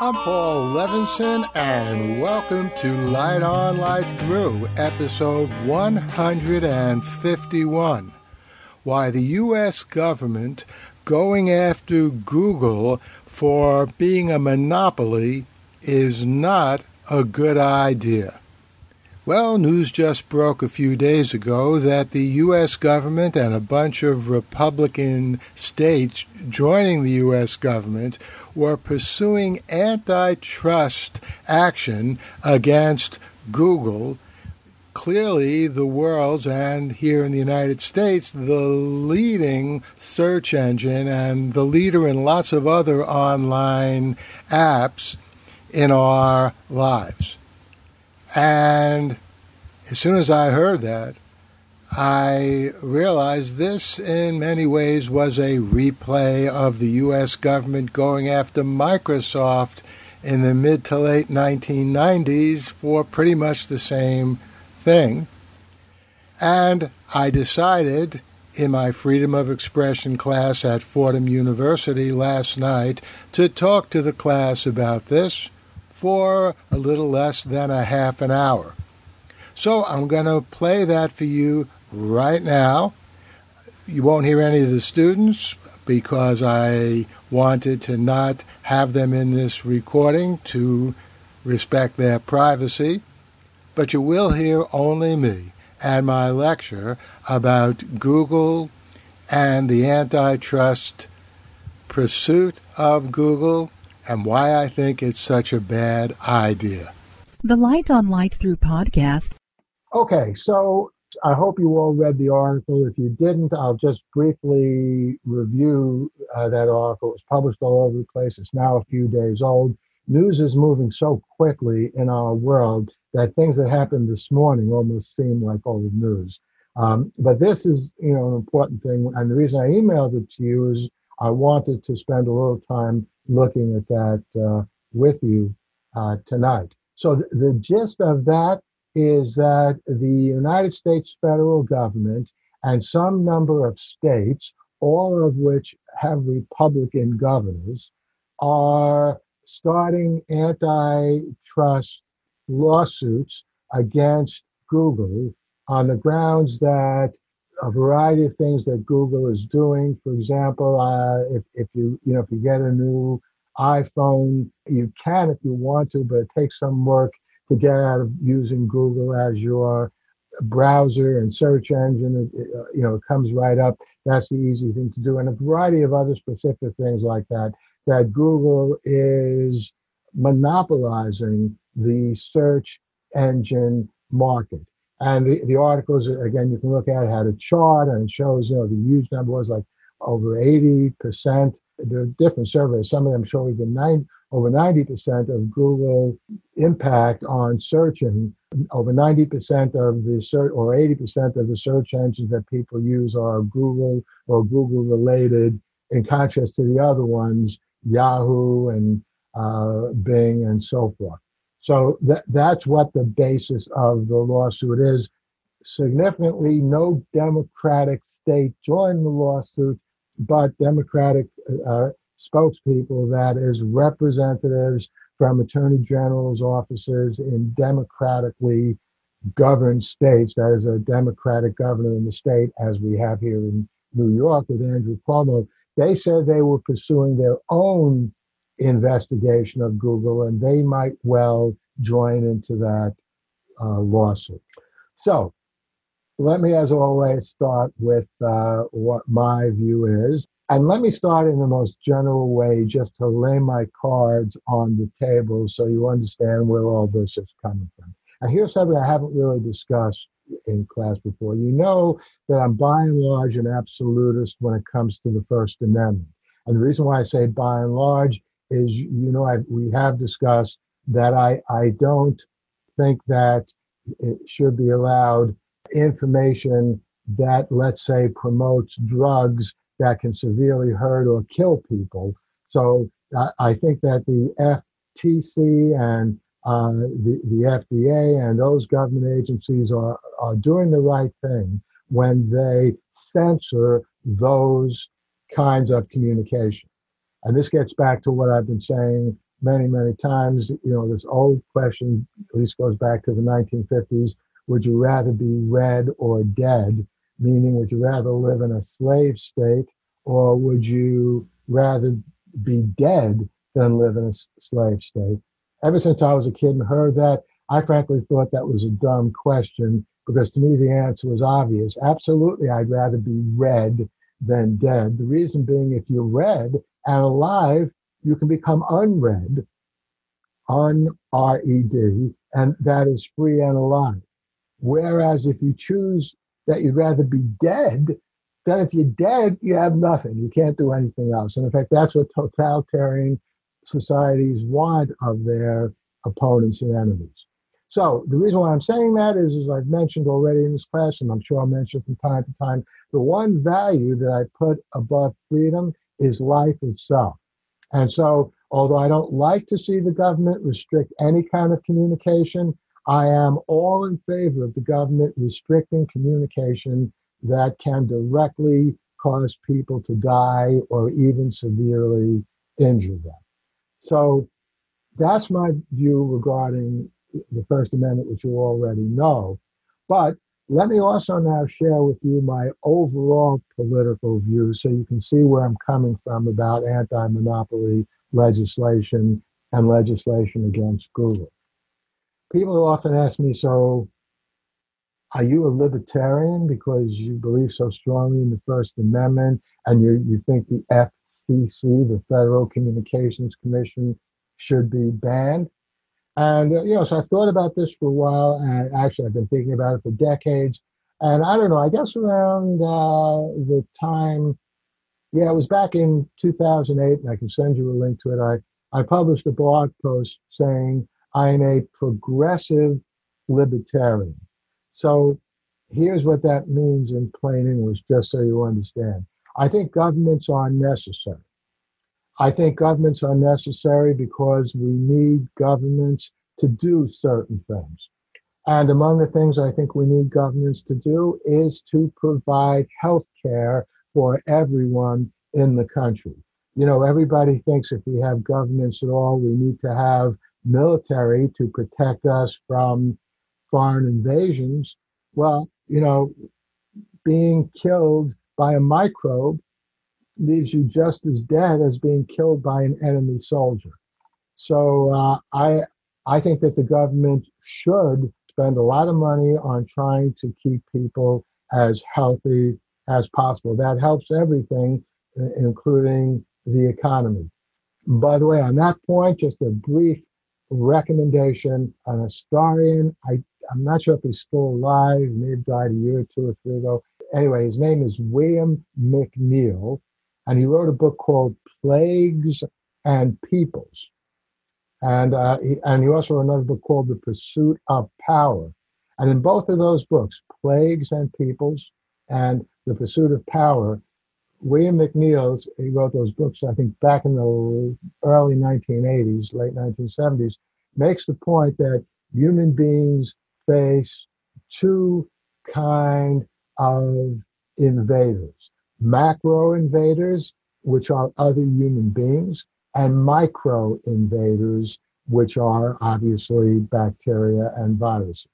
I'm Paul Levinson, and welcome to Light On Light Through, episode 151. Why the U.S. government going after Google for being a monopoly is not a good idea. Well, news just broke a few days ago that the U.S. government and a bunch of Republican states joining the U.S. government were pursuing antitrust action against Google, clearly the world's, and here in the United States, the leading search engine and the leader in lots of other online apps in our lives. And as soon as I heard that, I realized this in many ways was a replay of the U.S. government going after Microsoft in the mid to late 1990s for pretty much the same thing. And I decided in my Freedom of Expression class at Fordham University last night to talk to the class about this for a little less than a half an hour. So I'm going to play that for you right now. You won't hear any of the students because I wanted to not have them in this recording to respect their privacy, but you will hear only me and my lecture about Google and the antitrust pursuit of Google and why I think it's such a bad idea. The Light On Light Through podcast. Okay, so I hope you all read the article. If you didn't, I'll just briefly review that article. It was published all over the place. It's now a few days old. News is moving so quickly in our world that things that happened this morning almost seem like old news. But this is, an important thing. And the reason I emailed it to you is I wanted to spend a little time looking at that with you tonight. So the gist of that is that the United States federal government and some number of states, all of which have Republican governors, are starting antitrust lawsuits against Google on the grounds that a variety of things that Google is doing. For example, if you get a new iPhone, you can if you want to, but it takes some work to get out of using Google as your browser and search engine. It comes right up. That's the easy thing to do, and a variety of other specific things like that. That Google is monopolizing the search engine market. And the articles, again, you can look at, had a chart and it shows, the huge number was like over 80%. There are different surveys. Some of them show even over 90% of Google impact on searching. Over 90% of the search or 80% of the search engines that people use are Google or Google related, in contrast to the other ones, Yahoo and Bing and so forth. So that's what the basis of the lawsuit is. Significantly, no Democratic state joined the lawsuit, but Democratic spokespeople, that is, representatives from attorney general's offices in democratically governed states, that is, a Democratic governor in the state, as we have here in New York with Andrew Cuomo, they said they were pursuing their own investigation of Google, and they might well join into that lawsuit. So let me, as always, start with what my view is. And let me start in the most general way, just to lay my cards on the table so you understand where all this is coming from. And here's something I haven't really discussed in class before. You know that I'm by and large an absolutist when it comes to the First Amendment. And the reason why I say by and large is, we have discussed that I don't think that it should be allowed information that, let's say, promotes drugs that can severely hurt or kill people. So I think that the FTC and the FDA and those government agencies are doing the right thing when they censor those kinds of communication. And this gets back to what I've been saying many, many times. You know, this old question, at least goes back to the 1950s, would you rather be red or dead? Meaning, would you rather live in a slave state, or would you rather be dead than live in a slave state? Ever since I was a kid and heard that, I frankly thought that was a dumb question, because to me the answer was obvious. Absolutely, I'd rather be red than dead. The reason being, if you're red and alive, you can become unread, un-R-E-D, and that is free and alive. Whereas if you choose that you'd rather be dead, then if you're dead, you have nothing. You can't do anything else. And in fact, that's what totalitarian societies want of their opponents and enemies. So the reason why I'm saying that is, as I've mentioned already in this class, and I'm sure I'll mention from time to time, the one value that I put above freedom is life itself. And so, although I don't like to see the government restrict any kind of communication, I am all in favor of the government restricting communication that can directly cause people to die or even severely injure them. So that's my view regarding the First Amendment, which you already know. But let me also now share with you my overall political view so you can see where I'm coming from about anti-monopoly legislation and legislation against Google. People often ask me, so are you a libertarian because you believe so strongly in the First Amendment and you think the FCC, the Federal Communications Commission, should be banned? And, you know, so I've thought about this for a while, and actually I've been thinking about it for decades. And I don't know, I guess around the time, it was back in 2008, and I can send you a link to it. I published a blog post saying, I am a progressive libertarian. So here's what that means in plain English, just so you understand. I think governments are necessary. I think governments are necessary because we need governments to do certain things. And among the things I think we need governments to do is to provide health care for everyone in the country. You know, everybody thinks if we have governments at all, we need to have military to protect us from foreign invasions. Well, you know, being killed by a microbe leaves you just as dead as being killed by an enemy soldier. So I think that the government should spend a lot of money on trying to keep people as healthy as possible. That helps everything, including the economy. By the way, on that point, just a brief recommendation, an historian, I'm not sure if he's still alive, he may have died a year or two or three ago. Anyway, his name is William McNeill, and he wrote a book called Plagues and Peoples. And he also wrote another book called The Pursuit of Power. And in both of those books, Plagues and Peoples and The Pursuit of Power, William McNeill, he wrote those books, I think, back in the early 1980s, late 1970s, makes the point that human beings face two kind of invaders. Macro invaders, which are other human beings, and micro invaders, which are obviously bacteria and viruses.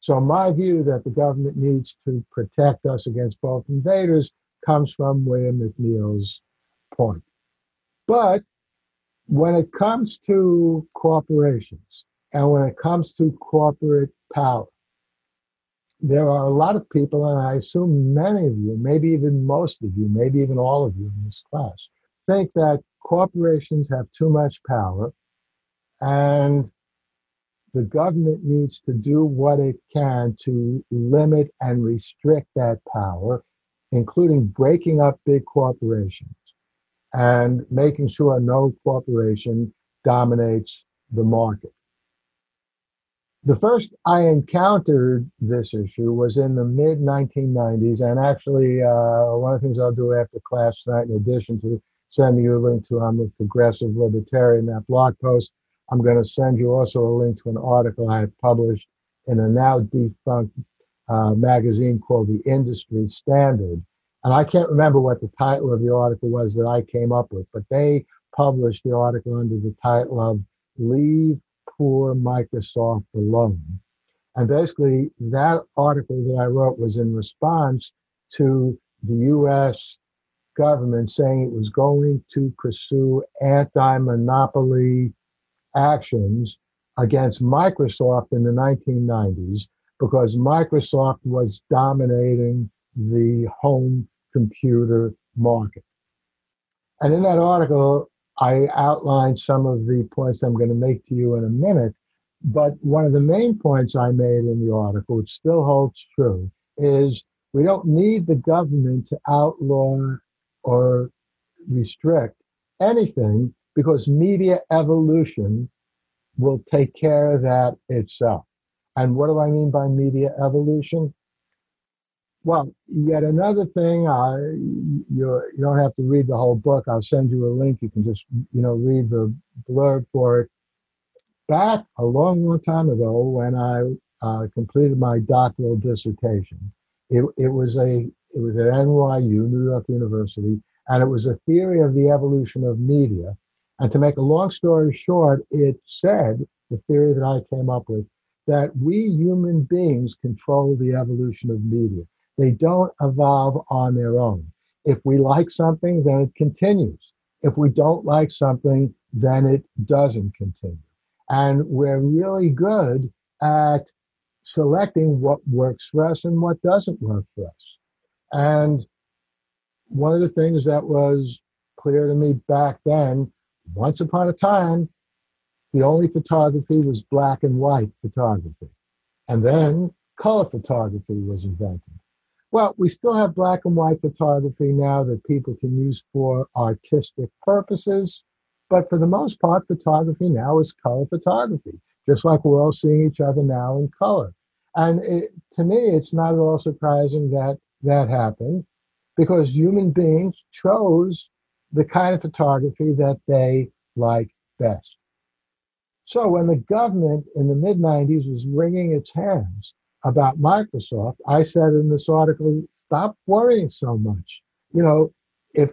So my view that the government needs to protect us against both invaders comes from William McNeill's point. But when it comes to corporations and when it comes to corporate power, there are a lot of people, and I assume many of you, maybe even most of you, maybe even all of you in this class, think that corporations have too much power and the government needs to do what it can to limit and restrict that power, including breaking up big corporations and making sure no corporation dominates the market. The first I encountered this issue was in the mid-1990s, and actually one of the things I'll do after class tonight, in addition to sending you a link to I'm a Progressive Libertarian, that blog post, I'm going to send you also a link to an article I have published in a now defunct magazine called The Industry Standard. And I can't remember what the title of the article was that I came up with, but they published the article under the title of Leave Poor Microsoft Alone. And basically, that article that I wrote was in response to the U.S. government saying it was going to pursue anti-monopoly actions against Microsoft in the 1990s because Microsoft was dominating the home computer market. And in that article, I outlined some of the points I'm going to make to you in a minute. But one of the main points I made in the article, which still holds true, is we don't need the government to outlaw or restrict anything because media evolution will take care of that itself. And what do I mean by media evolution? Well, yet another thing, you don't have to read the whole book. I'll send you a link. You can just, read the blurb for it. Back a long, long time ago when I completed my doctoral dissertation, it was at NYU, New York University, and it was a theory of the evolution of media. And to make a long story short, it said, the theory that I came up with, that we human beings control the evolution of media. They don't evolve on their own. If we like something, then it continues. If we don't like something, then it doesn't continue. And we're really good at selecting what works for us and what doesn't work for us. And one of the things that was clear to me back then, once upon a time, the only photography was black and white photography. And then color photography was invented. Well, we still have black and white photography now that people can use for artistic purposes. But for the most part, photography now is color photography, just like we're all seeing each other now in color. And to me, it's not at all surprising that that happened because human beings chose the kind of photography that they like best. So when the government in the mid-90s was wringing its hands about Microsoft, I said in this article, stop worrying so much. If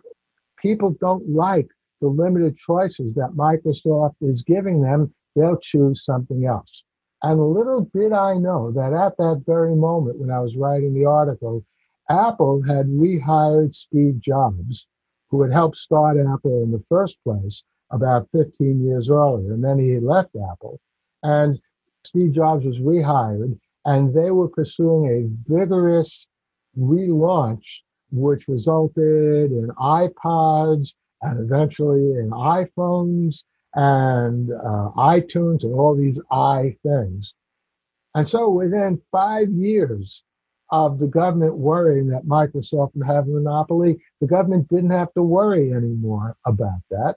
people don't like the limited choices that Microsoft is giving them, they'll choose something else. And little did I know that at that very moment when I was writing the article, Apple had rehired Steve Jobs, who had helped start Apple in the first place, about 15 years earlier, and then he left Apple. And Steve Jobs was rehired, and they were pursuing a vigorous relaunch, which resulted in iPods and eventually in iPhones and iTunes and all these I things. And so within 5 years of the government worrying that Microsoft would have a monopoly, the government didn't have to worry anymore about that,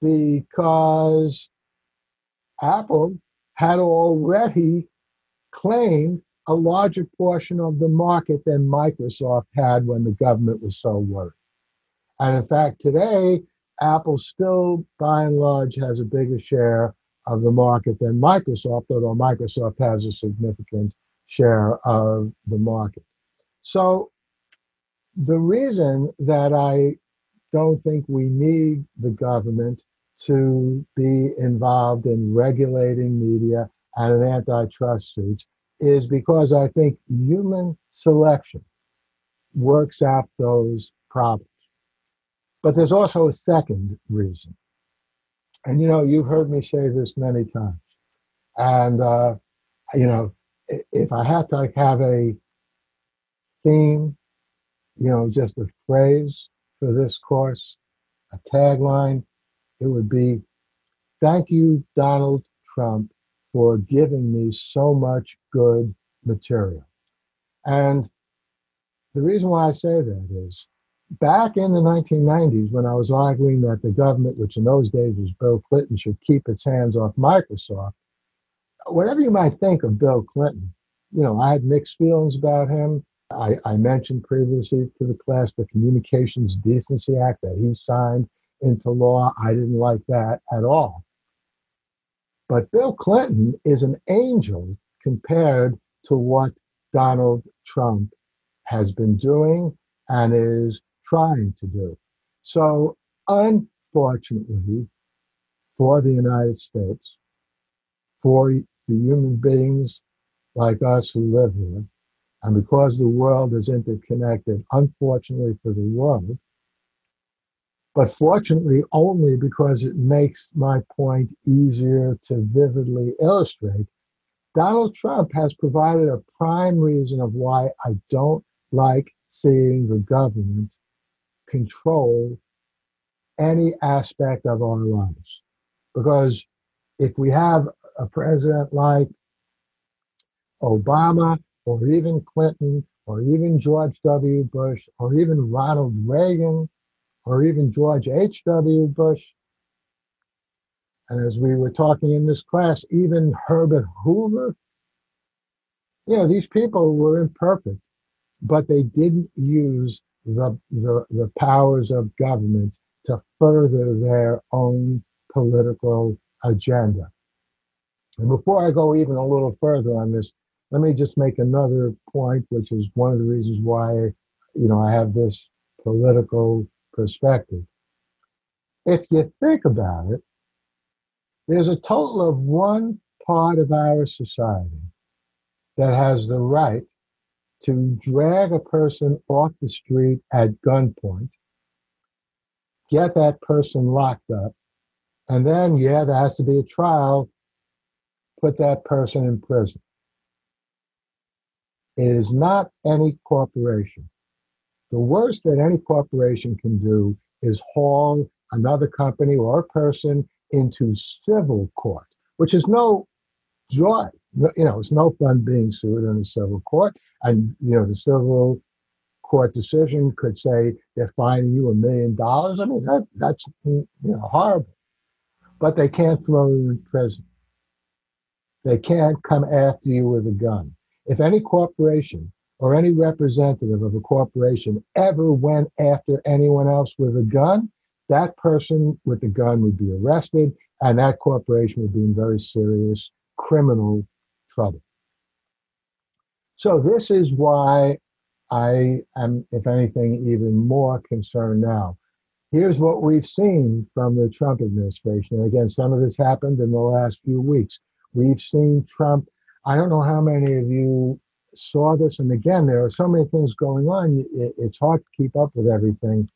because Apple had already claimed a larger portion of the market than Microsoft had when the government was so worried. And in fact, today, Apple still, by and large, has a bigger share of the market than Microsoft, although Microsoft has a significant share of the market. So the reason that I don't think we need the government to be involved in regulating media and an antitrust suit is because I think human selection works out those problems. But there's also a second reason. And, you've heard me say this many times. And, if I had to have a theme, just a phrase for this course, a tagline, it would be, thank you, Donald Trump, for giving me so much good material. And the reason why I say that is, back in the 1990s, when I was arguing that the government, which in those days was Bill Clinton, should keep its hands off Microsoft, whatever you might think of Bill Clinton, I had mixed feelings about him. I mentioned previously to the class the Communications Decency Act that he signed into law. I didn't like that at all. But Bill Clinton is an angel compared to what Donald Trump has been doing and is trying to do. So fortunately, for the United States, for the human beings like us who live here, and because the world is interconnected, unfortunately for the world, but fortunately only because it makes my point easier to vividly illustrate, Donald Trump has provided a prime reason of why I don't like seeing the government control any aspect of our lives. Because if we have a president like Obama, or even Clinton, or even George W. Bush, or even Ronald Reagan, or even George H.W. Bush, and as we were talking in this class, even Herbert Hoover, you know, these people were imperfect, but they didn't use the powers of government to further their own political agenda. And before I go even a little further on this, let me just make another point, which is one of the reasons why, you know, I have this political perspective. If you think about it, there's a total of one part of our society that has the right to drag a person off the street at gunpoint, get that person locked up, and then, yeah, there has to be a trial, put that person in prison. It is not any corporation. The worst that any corporation can do is haul another company or a person into civil court, which is no joy. You know, it's no fun being sued in a civil court. And, you know, the civil court decision could say they're fining you $1 million. I mean, that's, you know, horrible. But they can't throw you in prison. They can't come after you with a gun. If any corporation or any representative of a corporation ever went after anyone else with a gun, that person with the gun would be arrested, and that corporation would be in very serious criminal trouble. So this is why I am, if anything, even more concerned now. Here's what we've seen from the Trump administration. And again, some of this happened in the last few weeks. We've seen Trump. I don't know how many of you saw this. And again, there are so many things going on. It's hard to keep up with everything.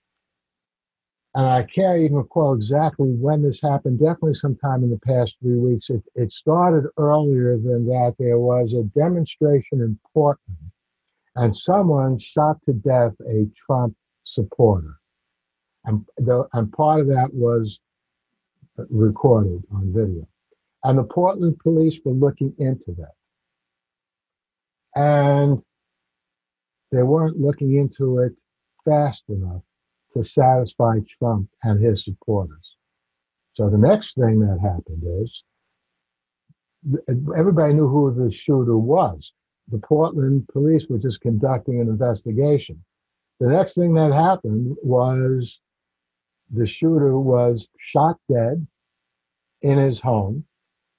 And I can't even recall exactly when this happened, definitely sometime in the past 3 weeks. It started earlier than that. There was a demonstration in Portland, and someone shot to death a Trump supporter. And part of that was recorded on video. And the Portland police were looking into that. And they weren't looking into it fast enough to satisfy Trump and his supporters. So the next thing that happened is everybody knew who the shooter was. The Portland police were just conducting an investigation. The next thing that happened was the shooter was shot dead in his home.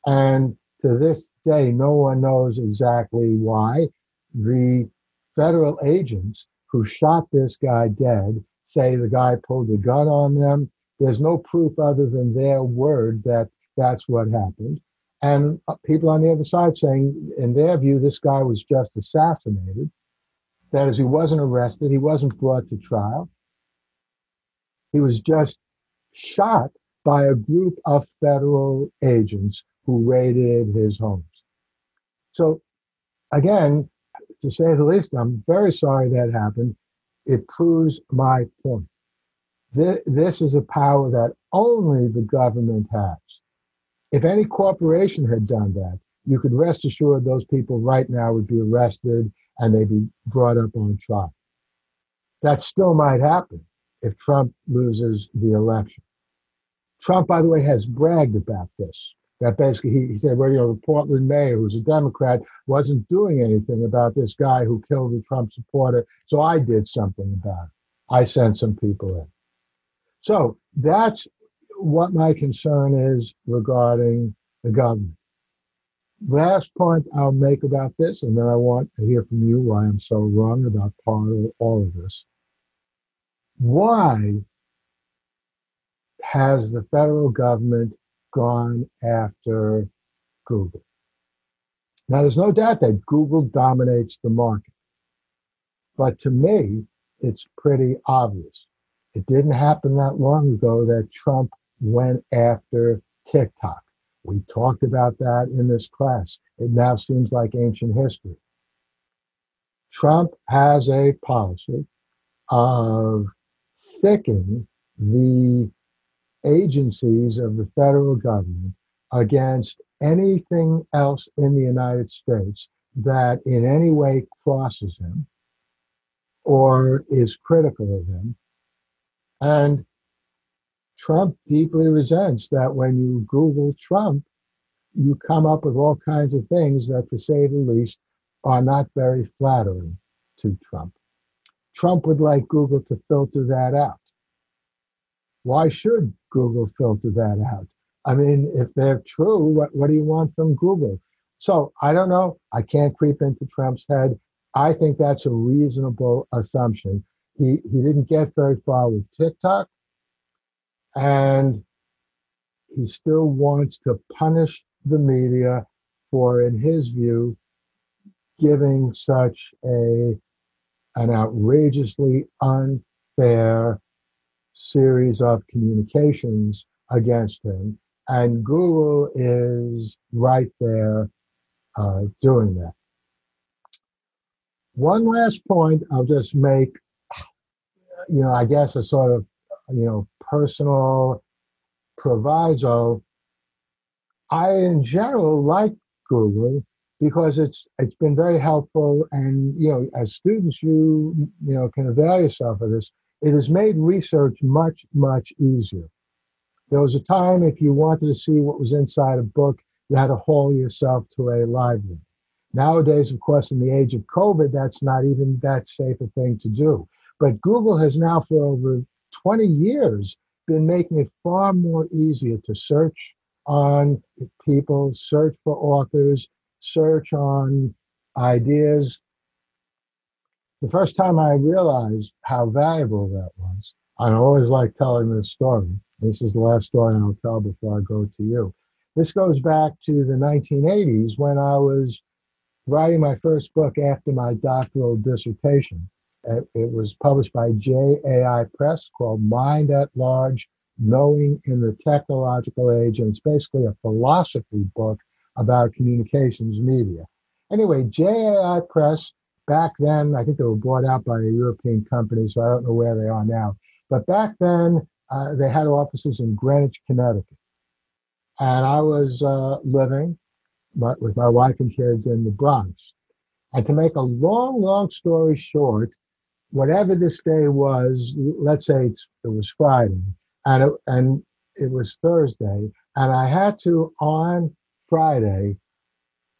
And to this day, no one knows exactly why. The federal agents who shot this guy dead say the guy pulled the gun on them. There's no proof other than their word that that's what happened. And people on the other side saying, in their view, this guy was just assassinated. That is, he wasn't arrested. He wasn't brought to trial. He was just shot by a group of federal agents who raided his homes. So, again, to say the least, I'm very sorry that happened. It proves my point. This is a power that only the government has. If any corporation had done that, you could rest assured those people right now would be arrested and they'd be brought up on trial. That still might happen if Trump loses the election. Trump, by the way, has bragged about this. That basically he said, well, you know, the Portland mayor, who's a Democrat, wasn't doing anything about this guy who killed the Trump supporter, so I did something about it. I sent some people in. So that's what my concern is regarding the government. Last point I'll make about this, and then I want to hear from you why I'm so wrong about part of all of this. Why has the federal government gone after Google? Now, there's no doubt that Google dominates the market. But to me, it's pretty obvious. It didn't happen that long ago that Trump went after TikTok. We talked about that in this class. It now seems like ancient history. Trump has a policy of thickening the agencies of the federal government against anything else in the United States that in any way crosses him or is critical of him. And Trump deeply resents that when you Google Trump, you come up with all kinds of things that, to say the least, are not very flattering to Trump. Trump would like Google to filter that out. Why should Google filter that out? I mean, if they're true, what do you want from Google? So I don't know. I can't creep into Trump's head. I think that's a reasonable assumption. He didn't get very far with TikTok, and he still wants to punish the media for, in his view, giving such an outrageously unfair series of communications against him. And Google is right there doing that. One last point I'll just make, I guess a sort of, personal proviso. I, in general, like Google because it's been very helpful. And, as students, you can avail yourself of this. It has made research much, much easier. There was a time if you wanted to see what was inside a book, you had to haul yourself to a library. Nowadays, of course, in the age of COVID, that's not even that safe a thing to do. But Google has now for over 20 years been making it far more easier to search on people, search for authors, search on ideas. The first time I realized how valuable that was, I always like telling this story. This is the last story I'll tell before I go to you. This goes back to the 1980s when I was writing my first book after my doctoral dissertation. It was published by JAI Press called Mind at Large, Knowing in the Technological Age. And it's basically a philosophy book about communications media. Anyway, JAI Press, back then, I think they were bought out by a European company, so I don't know where they are now. But back then, they had offices in Greenwich, Connecticut. And I was living with my wife and kids in the Bronx. And to make a long, long story short, whatever this day was, let's say it was Friday, and it was Thursday, and I had to, on Friday,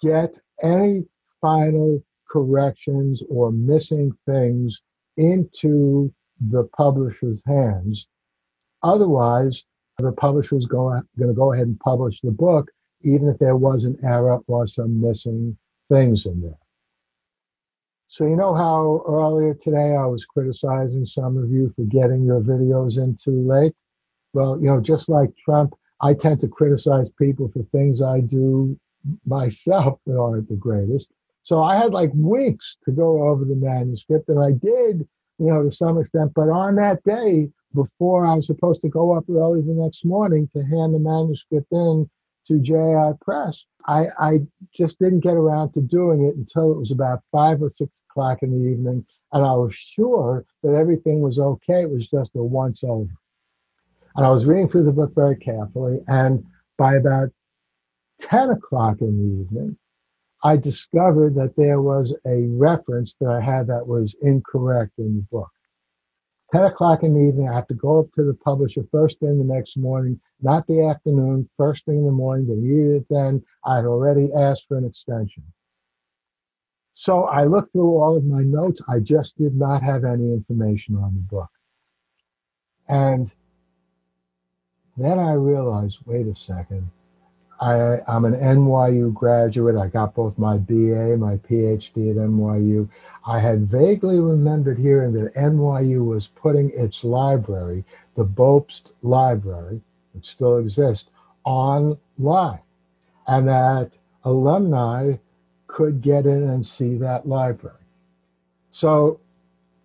get any final corrections or missing things into the publisher's hands. Otherwise, the publisher was going to go ahead and publish the book, even if there was an error or some missing things in there. So you know how earlier today I was criticizing some of you for getting your videos in too late? Well, just like Trump, I tend to criticize people for things I do myself that aren't the greatest. So I had like weeks to go over the manuscript, and I did, to some extent. But on that day, before I was supposed to go up early the next morning to hand the manuscript in to JAI Press, I just didn't get around to doing it until it was about 5 or 6 o'clock in the evening. And I was sure that everything was okay. It was just a once over. And I was reading through the book very carefully. And by about 10 o'clock in the evening, I discovered that there was a reference that I had that was incorrect in the book. 10 o'clock in the evening, I have to go up to the publisher first thing the next morning, not the afternoon, first thing in the morning. They needed it then. I had already asked for an extension. So I looked through all of my notes. I just did not have any information on the book. And then I realized, wait a second, I'm an NYU graduate. I got both my BA, my PhD at NYU. I had vaguely remembered hearing that NYU was putting its library, the Bobst Library, which still exists, online, and that alumni could get in and see that library. So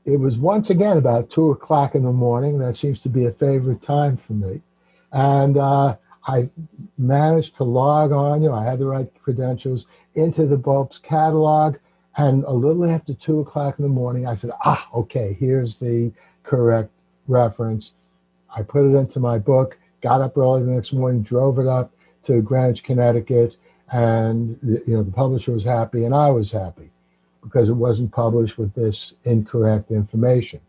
it was once again about 2 o'clock in the morning. That seems to be a favorite time for me. And I managed to log on, I had the right credentials, into the Bobst catalog. And a little after 2 o'clock in the morning, I said, okay, here's the correct reference. I put it into my book, got up early the next morning, drove it up to Greenwich, Connecticut. And the publisher was happy and I was happy because it wasn't published with this incorrect information.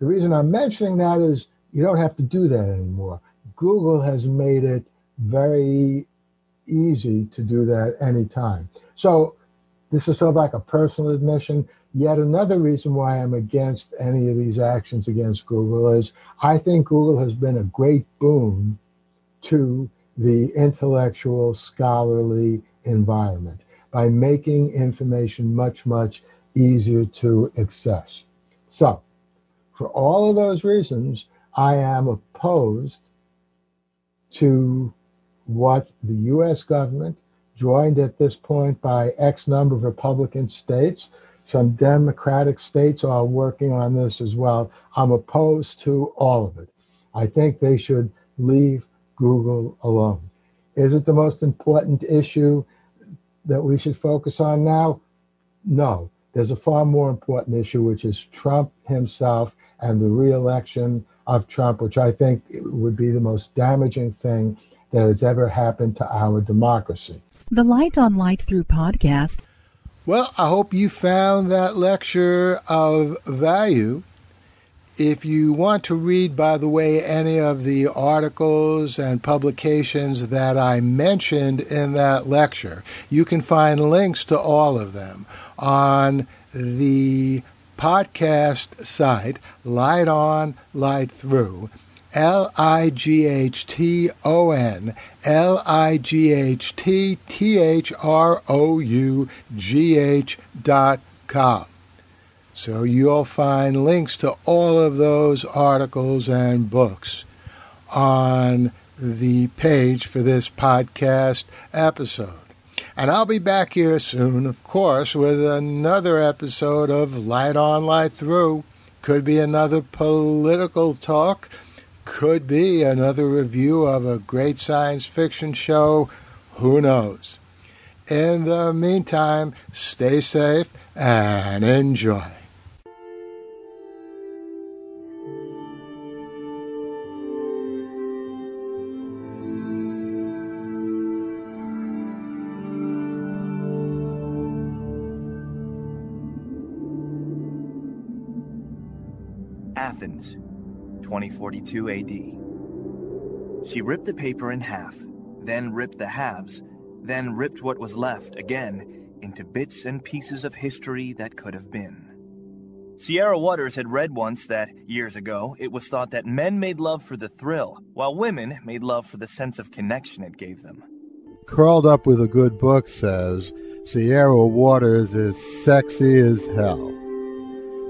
The reason I'm mentioning that is you don't have to do that anymore. Google has made it very easy to do that anytime. So this is sort of like a personal admission. Yet another reason why I'm against any of these actions against Google is I think Google has been a great boon to the intellectual, scholarly environment by making information much, much easier to access. So for all of those reasons, I am opposed to what the U.S. government, joined at this point by X number of Republican states, some Democratic states are working on this as well. I'm opposed to all of it. I think they should leave Google alone. Is it the most important issue that we should focus on now? No. There's a far more important issue, which is Trump himself and the re-election of Trump, which I think would be the most damaging thing that has ever happened to our democracy. The Light on Light Through podcast. Well, I hope you found that lecture of value. If you want to read, by the way, any of the articles and publications that I mentioned in that lecture, you can find links to all of them on the podcast site, Light On, Light Through, lighton lightthrough.com. So you'll find links to all of those articles and books on the page for this podcast episode. And I'll be back here soon, of course, with another episode of Light On, Light Through. Could be another political talk. Could be another review of a great science fiction show. Who knows? In the meantime, stay safe and enjoy. Athens, 2042 AD. She ripped the paper in half, then ripped the halves, then ripped what was left again into bits and pieces of history that could have been. Sierra Waters had read once that, years ago, it was thought that men made love for the thrill, while women made love for the sense of connection it gave them. Curled Up With a Good Book says, Sierra Waters is sexy as hell.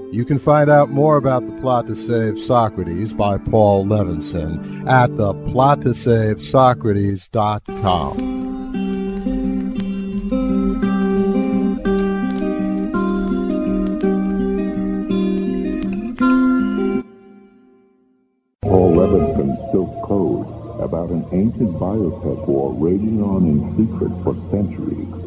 You can find out more about The Plot to Save Socrates by Paul Levinson at theplottosavesocrates.com. Paul Levinson still codes about an ancient biotech war raging on in secret for centuries.